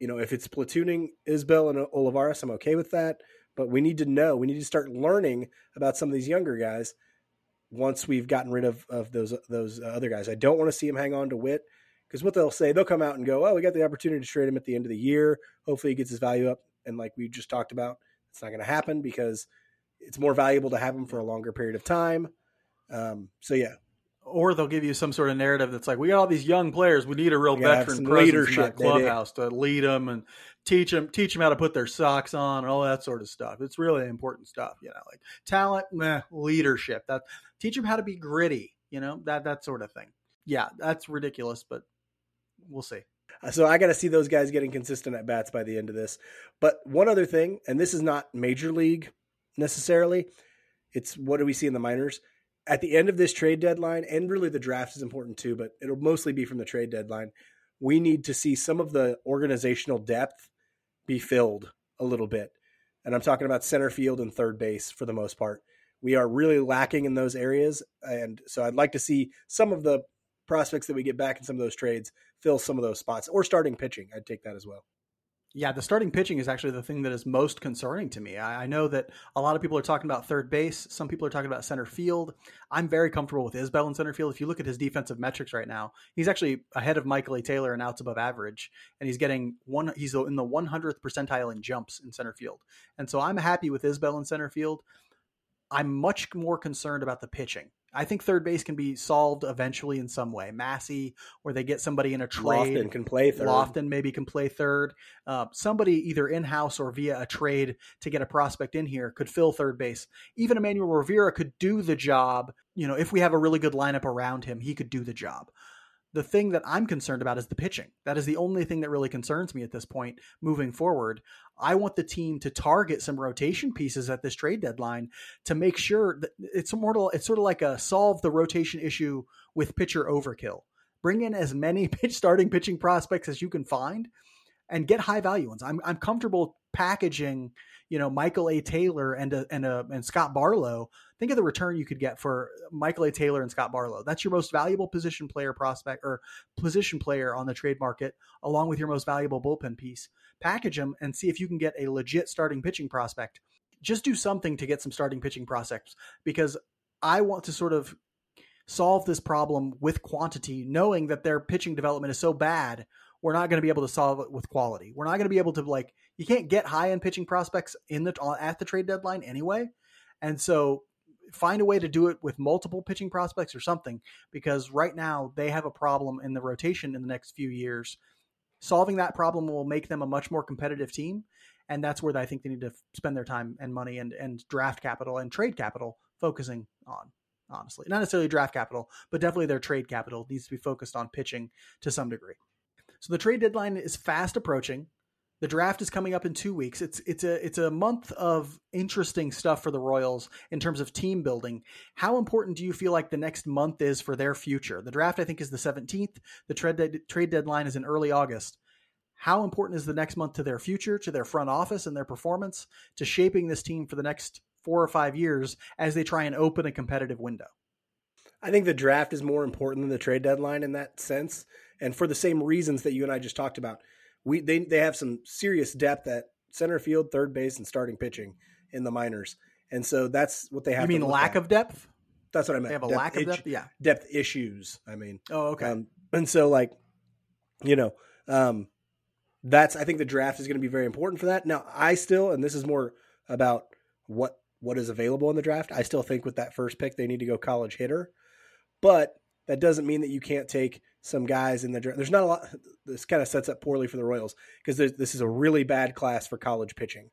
You know, if it's platooning Lisbell and Olivares, I'm okay with that, but we need to start learning about some of these younger guys once we've gotten rid of those other guys. I don't want to see him hang on to Whit, because what they'll say, they'll come out and go, oh, we got the opportunity to trade him at the end of the year. Hopefully he gets his value up, and like we just talked about, it's not going to happen because it's more valuable to have them for a longer period of time. Or they'll give you some sort of narrative that's like, we got all these young players. We need a real veteran presence in that clubhouse to lead them and teach them how to put their socks on and all that sort of stuff. It's really important stuff, you know, like talent, leadership. That teach them how to be gritty, you know, that sort of thing. Yeah, that's ridiculous, but we'll see. So I got to see those guys getting consistent at bats by the end of this. But one other thing, and this is not major league necessarily, it's what do we see in the minors at the end of this trade deadline? And really the draft is important too, but it'll mostly be from the trade deadline. We need to see some of the organizational depth be filled a little bit. And I'm talking about center field and third base for the most part. We are really lacking in those areas. And so I'd like to see some of the prospects that we get back in some of those trades fill some of those spots, or starting pitching. I'd take that as well. Yeah, the starting pitching is actually the thing that is most concerning to me. I know that a lot of people are talking about third base. Some people are talking about center field. I'm very comfortable with Lisbell in center field. If you look at his defensive metrics right now, he's actually ahead of Michael A. Taylor and outs above average, and he's in the 100th percentile in jumps in center field. And so I'm happy with Lisbell in center field. I'm much more concerned about the pitching. I think third base can be solved eventually in some way. Massey, or they get somebody in a trade. Loftin can play third. Somebody either in-house or via a trade to get a prospect in here could fill third base. Even Emmanuel Rivera could do the job. You know, if we have a really good lineup around him, he could do the job. The thing that I'm concerned about is the pitching. That is the only thing that really concerns me at this point moving forward. I want the team to target some rotation pieces at this trade deadline to make sure that it's sort of like a solve the rotation issue with pitcher overkill. Bring in as many starting pitching prospects as you can find and get high value ones. I'm comfortable packaging, you know, Michael A. Taylor and Scott Barlow. Think of the return you could get for Michael A. Taylor and Scott Barlow. That's your most valuable position player prospect or position player on the trade market, along with your most valuable bullpen piece. Package them and see if you can get a legit starting pitching prospect. Just do something to get some starting pitching prospects, because I want to sort of solve this problem with quantity, knowing that their pitching development is so bad. We're not going to be able to solve it with quality. We're not going to be able to, like, you can't get high end pitching prospects at the trade deadline anyway. And so find a way to do it with multiple pitching prospects or something, because right now they have a problem in the rotation in the next few years. Solving that problem will make them a much more competitive team. And that's where I think they need to spend their time and money and draft capital and trade capital focusing on. honestly. Not necessarily draft capital, but definitely their trade capital needs to be focused on pitching to some degree. So the trade deadline is fast approaching. The draft is coming up in 2 weeks. It's a month of interesting stuff for the Royals in terms of team building. How important do you feel like the next month is for their future? The draft, I think, is the 17th. The trade deadline is in early August. How important is the next month to their future, to their front office and their performance, to shaping this team for the next 4 or 5 years as they try and open a competitive window? I think the draft is more important than the trade deadline in that sense, and for the same reasons that you and I just talked about. They have some serious depth at center field, third base, and starting pitching in the minors. And so that's what they have. You mean lack of depth? That's what I meant. They have a lack of depth? Yeah. Depth issues, I mean. Oh, okay. And so, like, you know, I think the draft is going to be very important for that. Now, I still, and this is more about what is available in the draft, I still think with that first pick, they need to go college hitter. But that doesn't mean that you can't take some guys in the draft. There's not a lot. This kind of sets up poorly for the Royals because this is a really bad class for college pitching.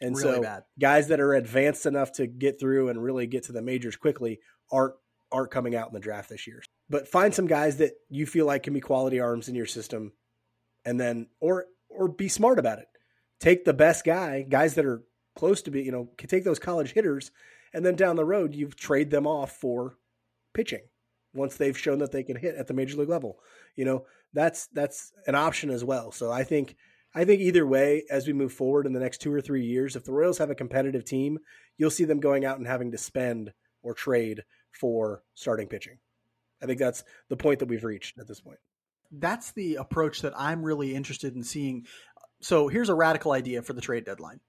And really so bad. Guys that are advanced enough to get through and really get to the majors quickly aren't coming out in the draft this year. But find some guys that you feel like can be quality arms in your system, and then or be smart about it. Take the best guys that are close to be, you know, can take those college hitters, and then down the road you've traded them off for pitching. Once they've shown that they can hit at the major league level, you know, that's an option as well. So I think either way, as we move forward in the next 2 or 3 years, if the Royals have a competitive team, you'll see them going out and having to spend or trade for starting pitching. I think that's the point that we've reached at this point. That's the approach that I'm really interested in seeing. So here's a radical idea for the trade deadline.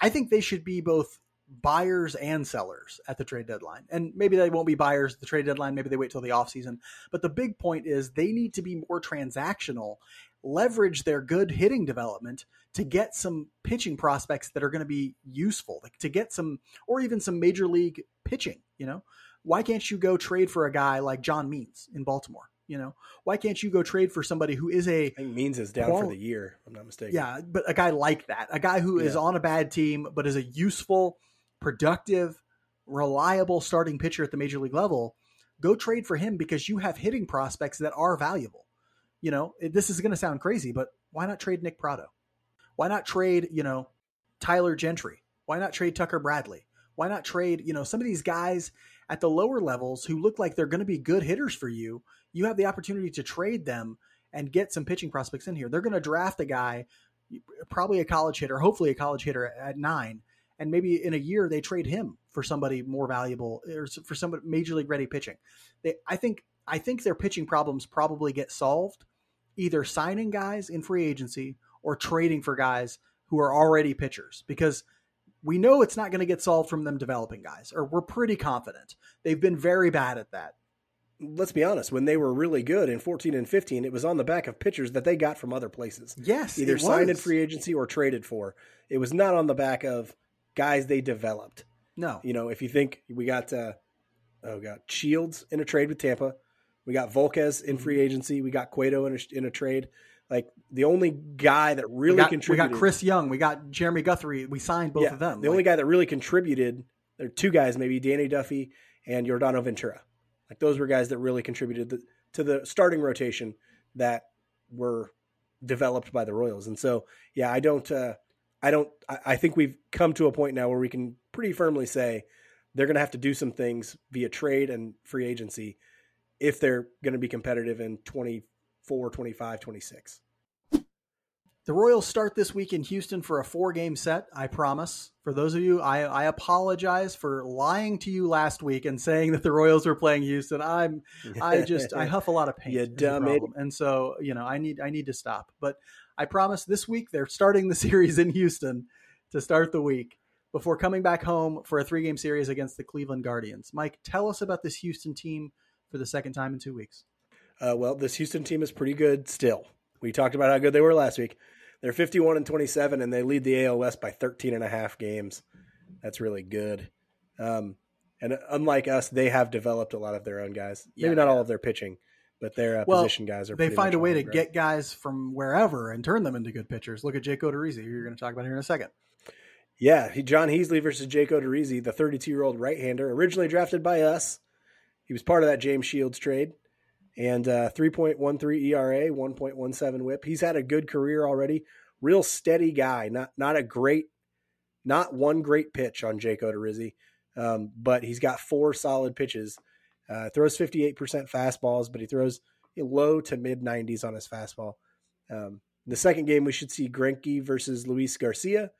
I think they should be both buyers and sellers at the trade deadline. And maybe they won't be buyers at the trade deadline. Maybe they wait till the offseason. But the big point is they need to be more transactional, leverage their good hitting development to get some pitching prospects that are going to be useful, like to get some, or even some major league pitching. You know, why can't you go trade for a guy like John Means in Baltimore? You know, why can't you go trade for somebody who is a... I think Means is down for the year, if I'm not mistaken. Yeah, but a guy like that, a guy who is on a bad team, but is a useful, productive, reliable starting pitcher at the major league level, go trade for him because you have hitting prospects that are valuable. You know, this is going to sound crazy, but why not trade Nick Pratto? Why not trade, you know, Tyler Gentry? Why not trade Tucker Bradley? Why not trade, you know, some of these guys at the lower levels who look like they're going to be good hitters for you? You have the opportunity to trade them and get some pitching prospects in here. They're going to draft a guy, probably a college hitter, hopefully a college hitter at 9. And maybe in a year they trade him for somebody more valuable or for somebody major league ready pitching. I think their pitching problems probably get solved either signing guys in free agency or trading for guys who are already pitchers, because we know it's not going to get solved from them developing guys, or we're pretty confident. They've been very bad at that. Let's be honest, when they were really good in 14 and 15, it was on the back of pitchers that they got from other places. Yes. Either signed in free agency or traded for. It was not on the back of guys they developed. No. You know, if you think we got, Shields in a trade with Tampa. We got Volquez in free agency. We got Cueto in a trade. Like, the only guy that really contributed. We got Chris Young. We got Jeremy Guthrie. We signed both of them. The only guy that really contributed, there are two guys, maybe Danny Duffy and Yordan Ventura. Like, those were guys that really contributed to the starting rotation that were developed by the Royals. And so, yeah, I think we've come to a point now where we can pretty firmly say they're going to have to do some things via trade and free agency if they're going to be competitive in 24, 25, 26. The Royals start this week in Houston for a 4-game set, I promise. For those of you, I apologize for lying to you last week and saying that the Royals were playing Houston. I huff a lot of paint. You dumb idiot. And so, you know, I need to stop. But I promise this week they're starting the series in Houston to start the week before coming back home for a 3-game series against the Cleveland Guardians. Mike, tell us about this Houston team for the second time in 2 weeks. Well, this Houston team is pretty good still. We talked about how good they were last week. They're 51-27, and they lead the AL West by 13.5 games. That's really good. And unlike us, they have developed a lot of their own guys. Maybe not all of their pitching, but their position guys are. They find a way to get guys from wherever and turn them into good pitchers. Look at Jake Odorizzi, who you're going to talk about here in a second. Yeah, John Heasley versus Jake Odorizzi, the 32-year-old right-hander, originally drafted by us. He was part of that James Shields trade. And 3.13 ERA, 1.17 whip. He's had a good career already. Real steady guy. Not one great pitch on Jake Odorizzi, but he's got four solid pitches. Throws 58% fastballs, but he throws low to mid-90s on his fastball. The second game, we should see Greinke versus Luis Garcia,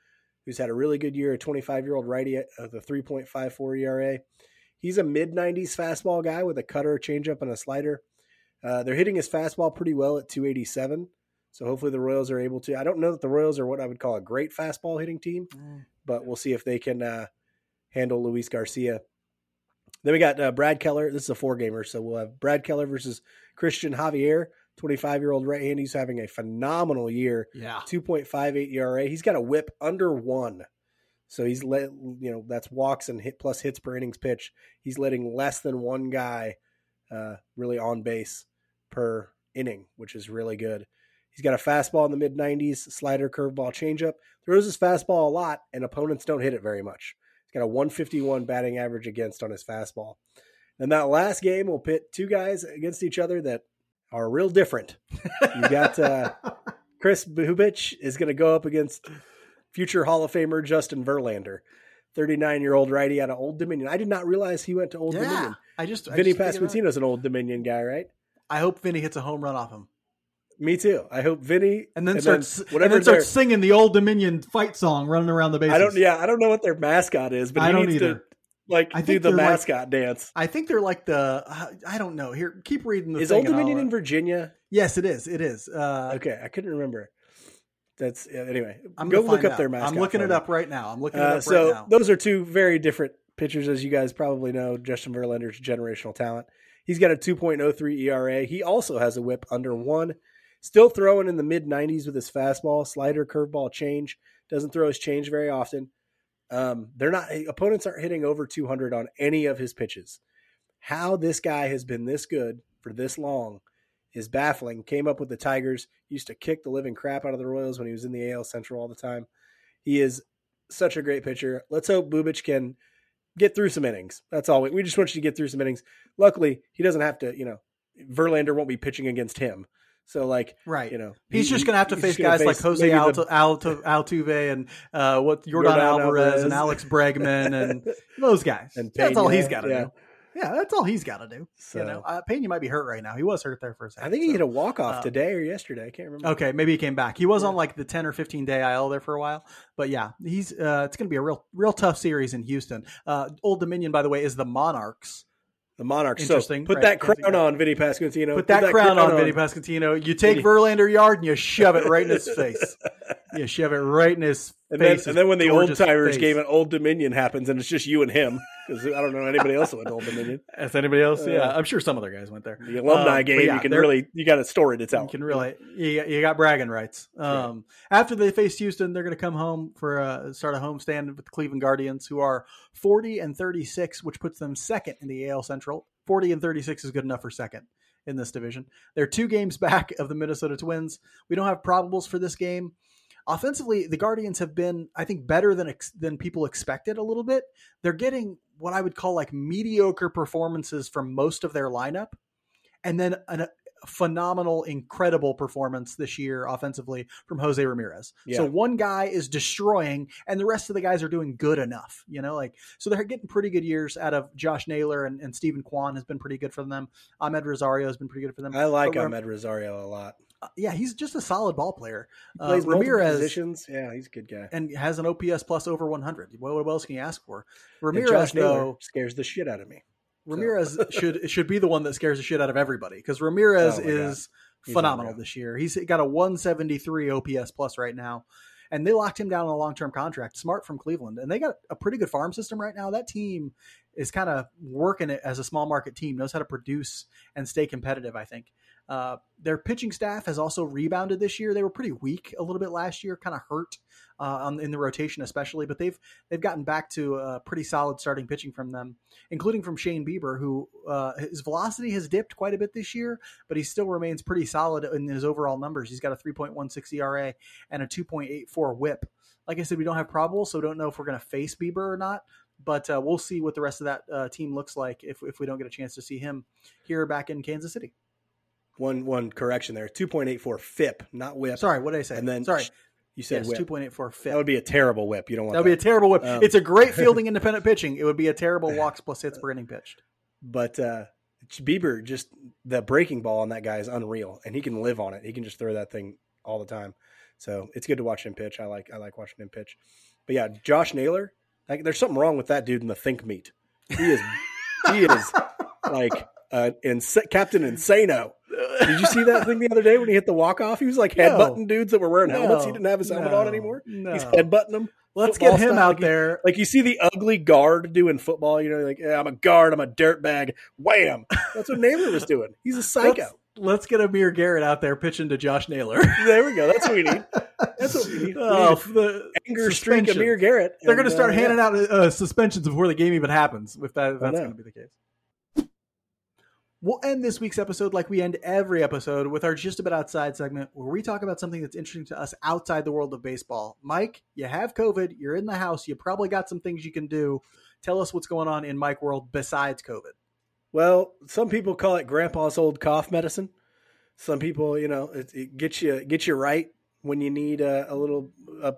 who's had a really good year, a 25-year-old righty with a 3.54 ERA. He's a mid-90s fastball guy with a cutter, changeup, and a slider. They're hitting his fastball pretty well at 287, so hopefully the Royals are able to. I don't know that the Royals are what I would call a great fastball hitting team, but we'll see if they can handle Luis Garcia. Then we got Brad Keller. This is a four-gamer, so we'll have Brad Keller versus Christian Javier, 25-year-old right-hander. He's having a phenomenal year, 2.58 ERA. He's got a whip under one. So he's that's walks and hit plus hits per innings pitch. He's letting less than one guy really on base per inning, which is really good. He's got a fastball in the mid-90s, slider, curveball, changeup. Throws his fastball a lot, and opponents don't hit it very much. He's got a 151 batting average against on his fastball. And that last game will pit two guys against each other that are real different. You got Chris Bubic is going to go up against future Hall of Famer Justin Verlander, 39-year-old righty out of Old Dominion. I did not realize he went to Old Dominion. Vinny Pasquantino's an Old Dominion guy, right? I hope Vinny hits a home run off him. Me too. I hope Vinny starts singing the Old Dominion fight song, running around the bases. I don't know what their mascot is, but mascot dance. I think they're like I don't know. Here, keep reading the. Is Old Dominion in Virginia? Yes, it is. It is. Okay, I couldn't remember. That's anyway. Go look up their mascot. I'm looking it up right now. So those are two very different pitchers, as you guys probably know. Justin Verlander's generational talent. He's got a 2.03 ERA. He also has a whip under one. Still throwing in the mid 90s with his fastball, slider, curveball, change. Doesn't throw his change very often. Opponents aren't hitting over 200 on any of his pitches. How this guy has been this good for this long is baffling. Came up with the Tigers, used to kick the living crap out of the Royals when he was in the AL Central all the time. He is such a great pitcher. Let's hope Bubic can get through some innings. That's all. We just want you to get through some innings. Luckily, he doesn't have to, Verlander won't be pitching against him. So he's just going to have to face guys like Jose Altuve and Yordan Alvarez and Alex Bregman and those guys. And that's all he's got to do. Yeah, that's all he's got to do. So, Pena might be hurt right now. He was hurt there for a second. I think he hit a walk-off today or yesterday. I can't remember. Okay, maybe he came back. He was on the 10 or 15-day IL there for a while. But, yeah, he's it's going to be a real tough series in Houston. Old Dominion, by the way, is the Monarchs. Interesting. So put that crown on Vinny Pasquantino. Put that crown on Vinny Pasquantino. You take Verlander yard and you shove it right in his face. And then when the old timers game at Old Dominion happens, and it's just you and him, because I don't know anybody else went to Old Dominion. As anybody else, I'm sure some other guys went there. The alumni game, you got to store it. It's out. You can really, you got bragging rights. After they face Houston, they're going to come home for start a homestand with the Cleveland Guardians, who are 40-36, which puts them second in the AL Central. 40-36 is good enough for second in this division. They're two games back of the Minnesota Twins. We don't have probables for this game. Offensively, the Guardians have been, I think, better than people expected a little bit. They're getting what I would call mediocre performances from most of their lineup, and then a phenomenal, incredible performance this year offensively from Jose Ramirez. Yeah. So one guy is destroying, and the rest of the guys are doing good enough. So they're getting pretty good years out of Josh Naylor, and Stephen Kwan has been pretty good for them. Ahmed Rosario has been pretty good for them. I like Ahmed Rosario a lot. Yeah, he's just a solid ball player. He plays Ramirez positions. Yeah, he's a good guy. And has an OPS plus over 100. What else can you ask for? Ramirez, though, scares the shit out of me. Ramirez should be the one that scares the shit out of everybody, because Ramirez is phenomenal this year. He's got a 173 OPS plus right now. And they locked him down on a long-term contract, Smart from Cleveland. And they got a pretty good farm system right now. That team is kind of working it as a small market team, knows how to produce and stay competitive, I think. Their pitching staff has also rebounded this year. They were pretty weak a little bit last year, kind of hurt in the rotation especially, but they've gotten back to a pretty solid starting pitching from them, including from Shane Bieber, who his velocity has dipped quite a bit this year, but he still remains pretty solid in his overall numbers. He's got a 3.16 ERA and a 2.84 whip. Like I said, we don't have probable, so we don't know if we're going to face Bieber or not. But we'll see what the rest of that team looks like if we don't get a chance to see him here back in Kansas City. One correction there, 2.84 FIP, not WHIP. Sorry, what did I say? And then sorry, you said yes, 2.84 FIP. That would be a terrible WHIP. You don't want that. That would be a terrible WHIP. It's a great fielding independent pitching. It would be a terrible walks plus hits per inning pitched. But Bieber, just the breaking ball on that guy is unreal, and he can live on it. He can just throw that thing all the time. So it's good to watch him pitch. I like watching him pitch. But yeah, Josh Naylor, there's something wrong with that dude in the think meet. He is like Captain Insano. Did you see that thing the other day when he hit the walk-off? He was like headbutting dudes that were wearing helmets. He didn't have his helmet on anymore. He's headbutting them. Let's get him out there. Like you see the ugly guard doing football, like, yeah, I'm a guard, I'm a dirtbag. Wham! That's what Naylor was doing. He's a psycho. Let's get Amir Garrett out there pitching to Josh Naylor. There we go. That's what we need. That's what we need. Oh, the anger streak Amir Garrett. They're going to start handing out suspensions before the game even happens, if that's going to be the case. We'll end this week's episode like we end every episode with our Just About Outside segment where we talk about something that's interesting to us outside the world of baseball. Mike, you have COVID. You're in the house. You probably got some things you can do. Tell us what's going on in Mike world besides COVID. Well, some people call it grandpa's old cough medicine. Some people, it gets you right when you need a little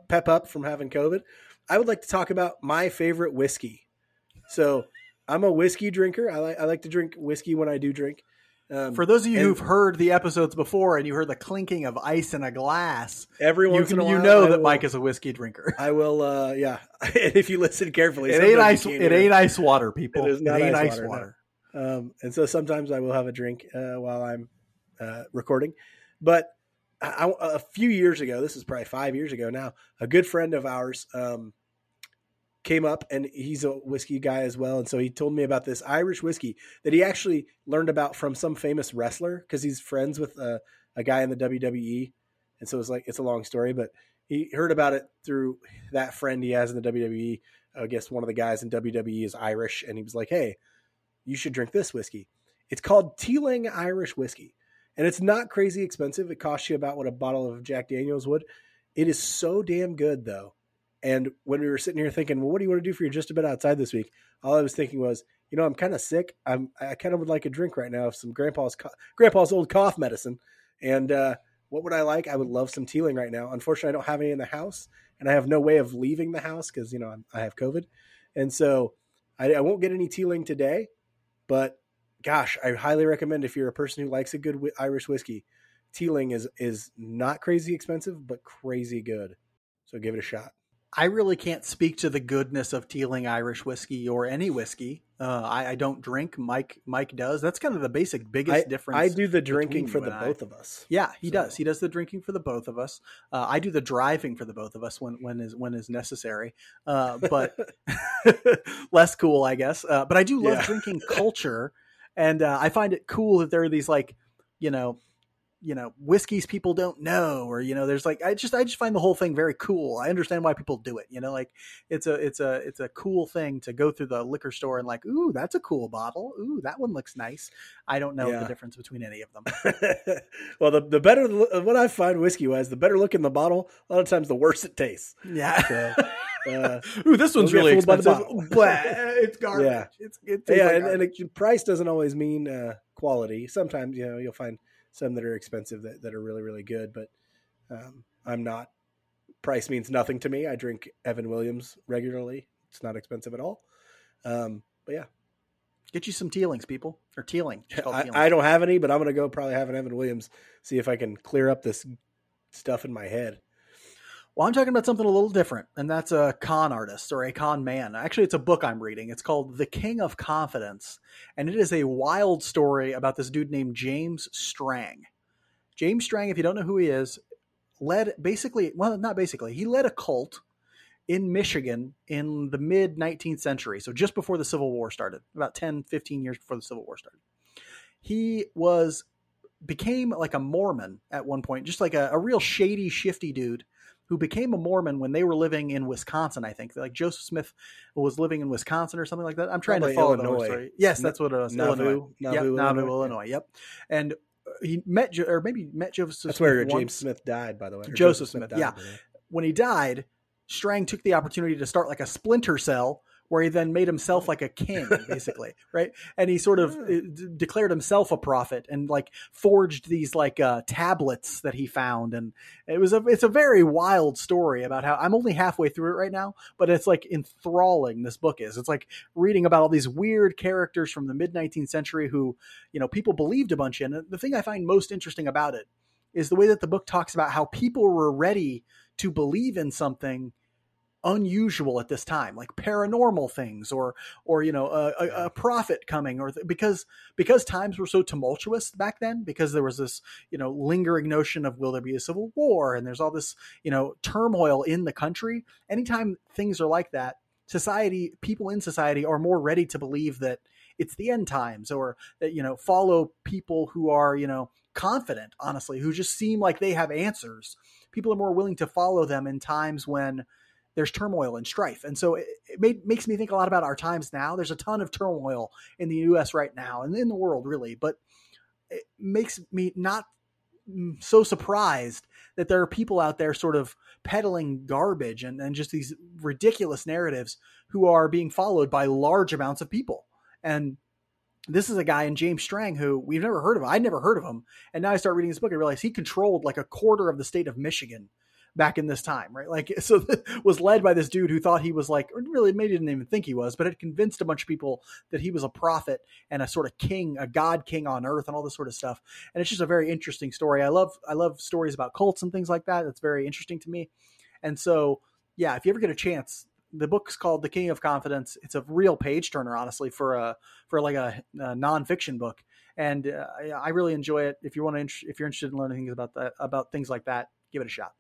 pep up from having COVID. I would like to talk about my favorite whiskey. So I'm a whiskey drinker. I like to drink whiskey when I do drink. For those of you who've heard the episodes before and you heard the clinking of ice in a glass, every once in a while, Mike is a whiskey drinker. I will, yeah. If you listen carefully, it ain't ice water, people. It is not ice water. No. And so sometimes I will have a drink while I'm recording. But a few years ago, this is probably 5 years ago now, a good friend of ours came up, and he's a whiskey guy as well. And so he told me about this Irish whiskey that he actually learned about from some famous wrestler because he's friends with a guy in the WWE. And so it's a long story, but he heard about it through that friend he has in the WWE. I guess one of the guys in WWE is Irish. And he was like, hey, you should drink this whiskey. It's called Teeling Irish whiskey. And it's not crazy expensive. It costs you about what a bottle of Jack Daniels would. It is so damn good though. And when we were sitting here thinking, well, what do you want to do for your Just a Bit Outside this week? All I was thinking was, I'm kind of sick. I kind of would like a drink right now of some grandpa's old cough medicine. And what would I like? I would love some Teeling right now. Unfortunately, I don't have any in the house, and I have no way of leaving the house because, I have COVID. And so I won't get any Teeling today. But, gosh, I highly recommend if you're a person who likes a good Irish whiskey, Teeling is not crazy expensive but crazy good. So give it a shot. I really can't speak to the goodness of Teeling Irish whiskey or any whiskey. I don't drink. Mike does. That's kind of the biggest difference. I do the drinking for the both of us. Yeah, he does. He does the drinking for the both of us. I do the driving for the both of us when is necessary. But less cool, I guess. But I do love drinking culture, and I find it cool that there are these whiskeys people don't know, or, there's I just find the whole thing very cool. I understand why people do it. It's a cool thing to go through the liquor store and ooh, that's a cool bottle. Ooh, that one looks nice. I don't know the difference between any of them. Well, the better, what I find whiskey wise, the better looking the bottle, a lot of times the worse it tastes. Yeah. So, ooh, this one's really expensive. It's garbage. Yeah. And price doesn't always mean quality. Sometimes, you'll find some that are expensive that are really, really good, but I'm not. Price means nothing to me. I drink Evan Williams regularly. It's not expensive at all. But yeah. Get you some Teelings, people. Or Teeling. I don't have any, but I'm going to go probably have an Evan Williams, see if I can clear up this stuff in my head. Well, I'm talking about something a little different, and that's a con artist or a con man. Actually, it's a book I'm reading. It's called The King of Confidence, and it is a wild story about this dude named James Strang. James Strang, if you don't know who he is, he led a cult in Michigan in the mid-19th century, so just before the Civil War started, about 10, 15 years before the Civil War started. He became like a Mormon at one point, just like a real shady, shifty dude, who became a Mormon when they were living in Wisconsin, I think. Like Joseph Smith was living in Wisconsin or something like that. I'm trying to follow Illinois. The story. Yes, that's what it was. Nauvoo, Illinois. Yep. He met Joseph Smith. That's where James Smith died, by the way. Joseph Smith, yeah. When he died, Strang took the opportunity to start like a splinter cell where he then made himself like a king, basically. Right. And he sort of declared himself a prophet and like forged these like tablets that he found. And it was it's a very wild story about how I'm only halfway through it right now, but it's like enthralling. This book is, it's like reading about all these weird characters from the mid 19th century who, you know, people believed a bunch in. And the thing I find most interesting about it is the way that the book talks about how people were ready to believe in something unusual at this time, like paranormal things or, you know, a prophet coming or because times were so tumultuous back then, because there was this, you know, lingering notion of, will there be a civil war? And there's all this, you know, turmoil in the country. Anytime things are like that, people in society are more ready to believe that it's the end times, or that, you know, follow people who are, you know, confident, honestly, who just seem like they have answers. People are more willing to follow them in times when there's turmoil and strife. And so it makes me think a lot about our times now. There's a ton of turmoil in the US right now and in the world, really, but it makes me not so surprised that there are people out there sort of peddling garbage and just these ridiculous narratives who are being followed by large amounts of people. And this is a guy in James Strang who we've never heard of. I'd never heard of him. And now I start reading this book and realize he controlled like a quarter of the state of Michigan back in this time, right? Like, so was led by this dude who thought he was like, or really maybe didn't even think he was, but had convinced a bunch of people that he was a prophet and a sort of king, a God king on earth and all this sort of stuff. And it's just a very interesting story. I love stories about cults and things like that. That's very interesting to me. And so, yeah, if you ever get a chance, the book's called The King of Confidence. It's a real page turner, honestly, for like a nonfiction book. And I really enjoy it. If you're interested in learning things about things like that, give it a shot.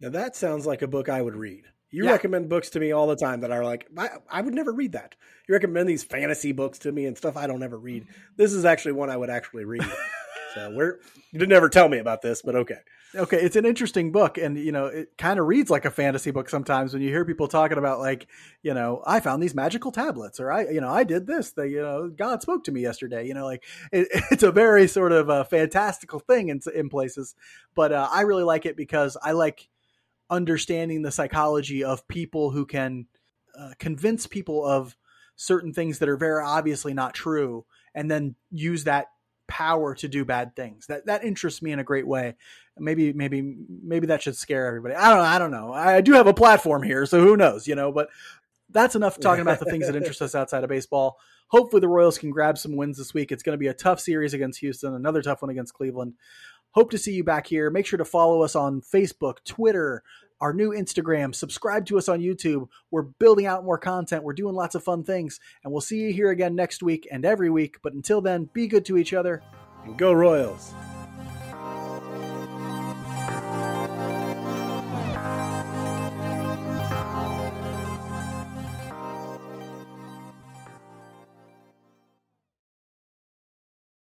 Now that sounds like a book I would read. You recommend books to me all the time that are like, I would never read that. You recommend these fantasy books to me and stuff I don't ever read. This is actually one I would actually read. So you didn't ever tell me about this, but okay. Okay. It's an interesting book. And, you know, it kind of reads like a fantasy book sometimes when you hear people talking about like, you know, I found these magical tablets, or I did this, that, you know, God spoke to me yesterday, you know, like it's a very sort of a fantastical thing in places, but I really like it because I like understanding the psychology of people who can convince people of certain things that are very obviously not true, and then use that power to do bad things. That interests me in a great way. Maybe that should scare everybody. I don't know. I do have a platform here, so who knows, you know, but that's enough talking about the things that interest us outside of baseball. Hopefully the Royals can grab some wins this week. It's going to be a tough series against Houston, another tough one against Cleveland. Hope to see you back here. Make sure to follow us on Facebook, Twitter, our new Instagram. Subscribe to us on YouTube. We're building out more content. We're doing lots of fun things. And we'll see you here again next week and every week. But until then, be good to each other. And go Royals!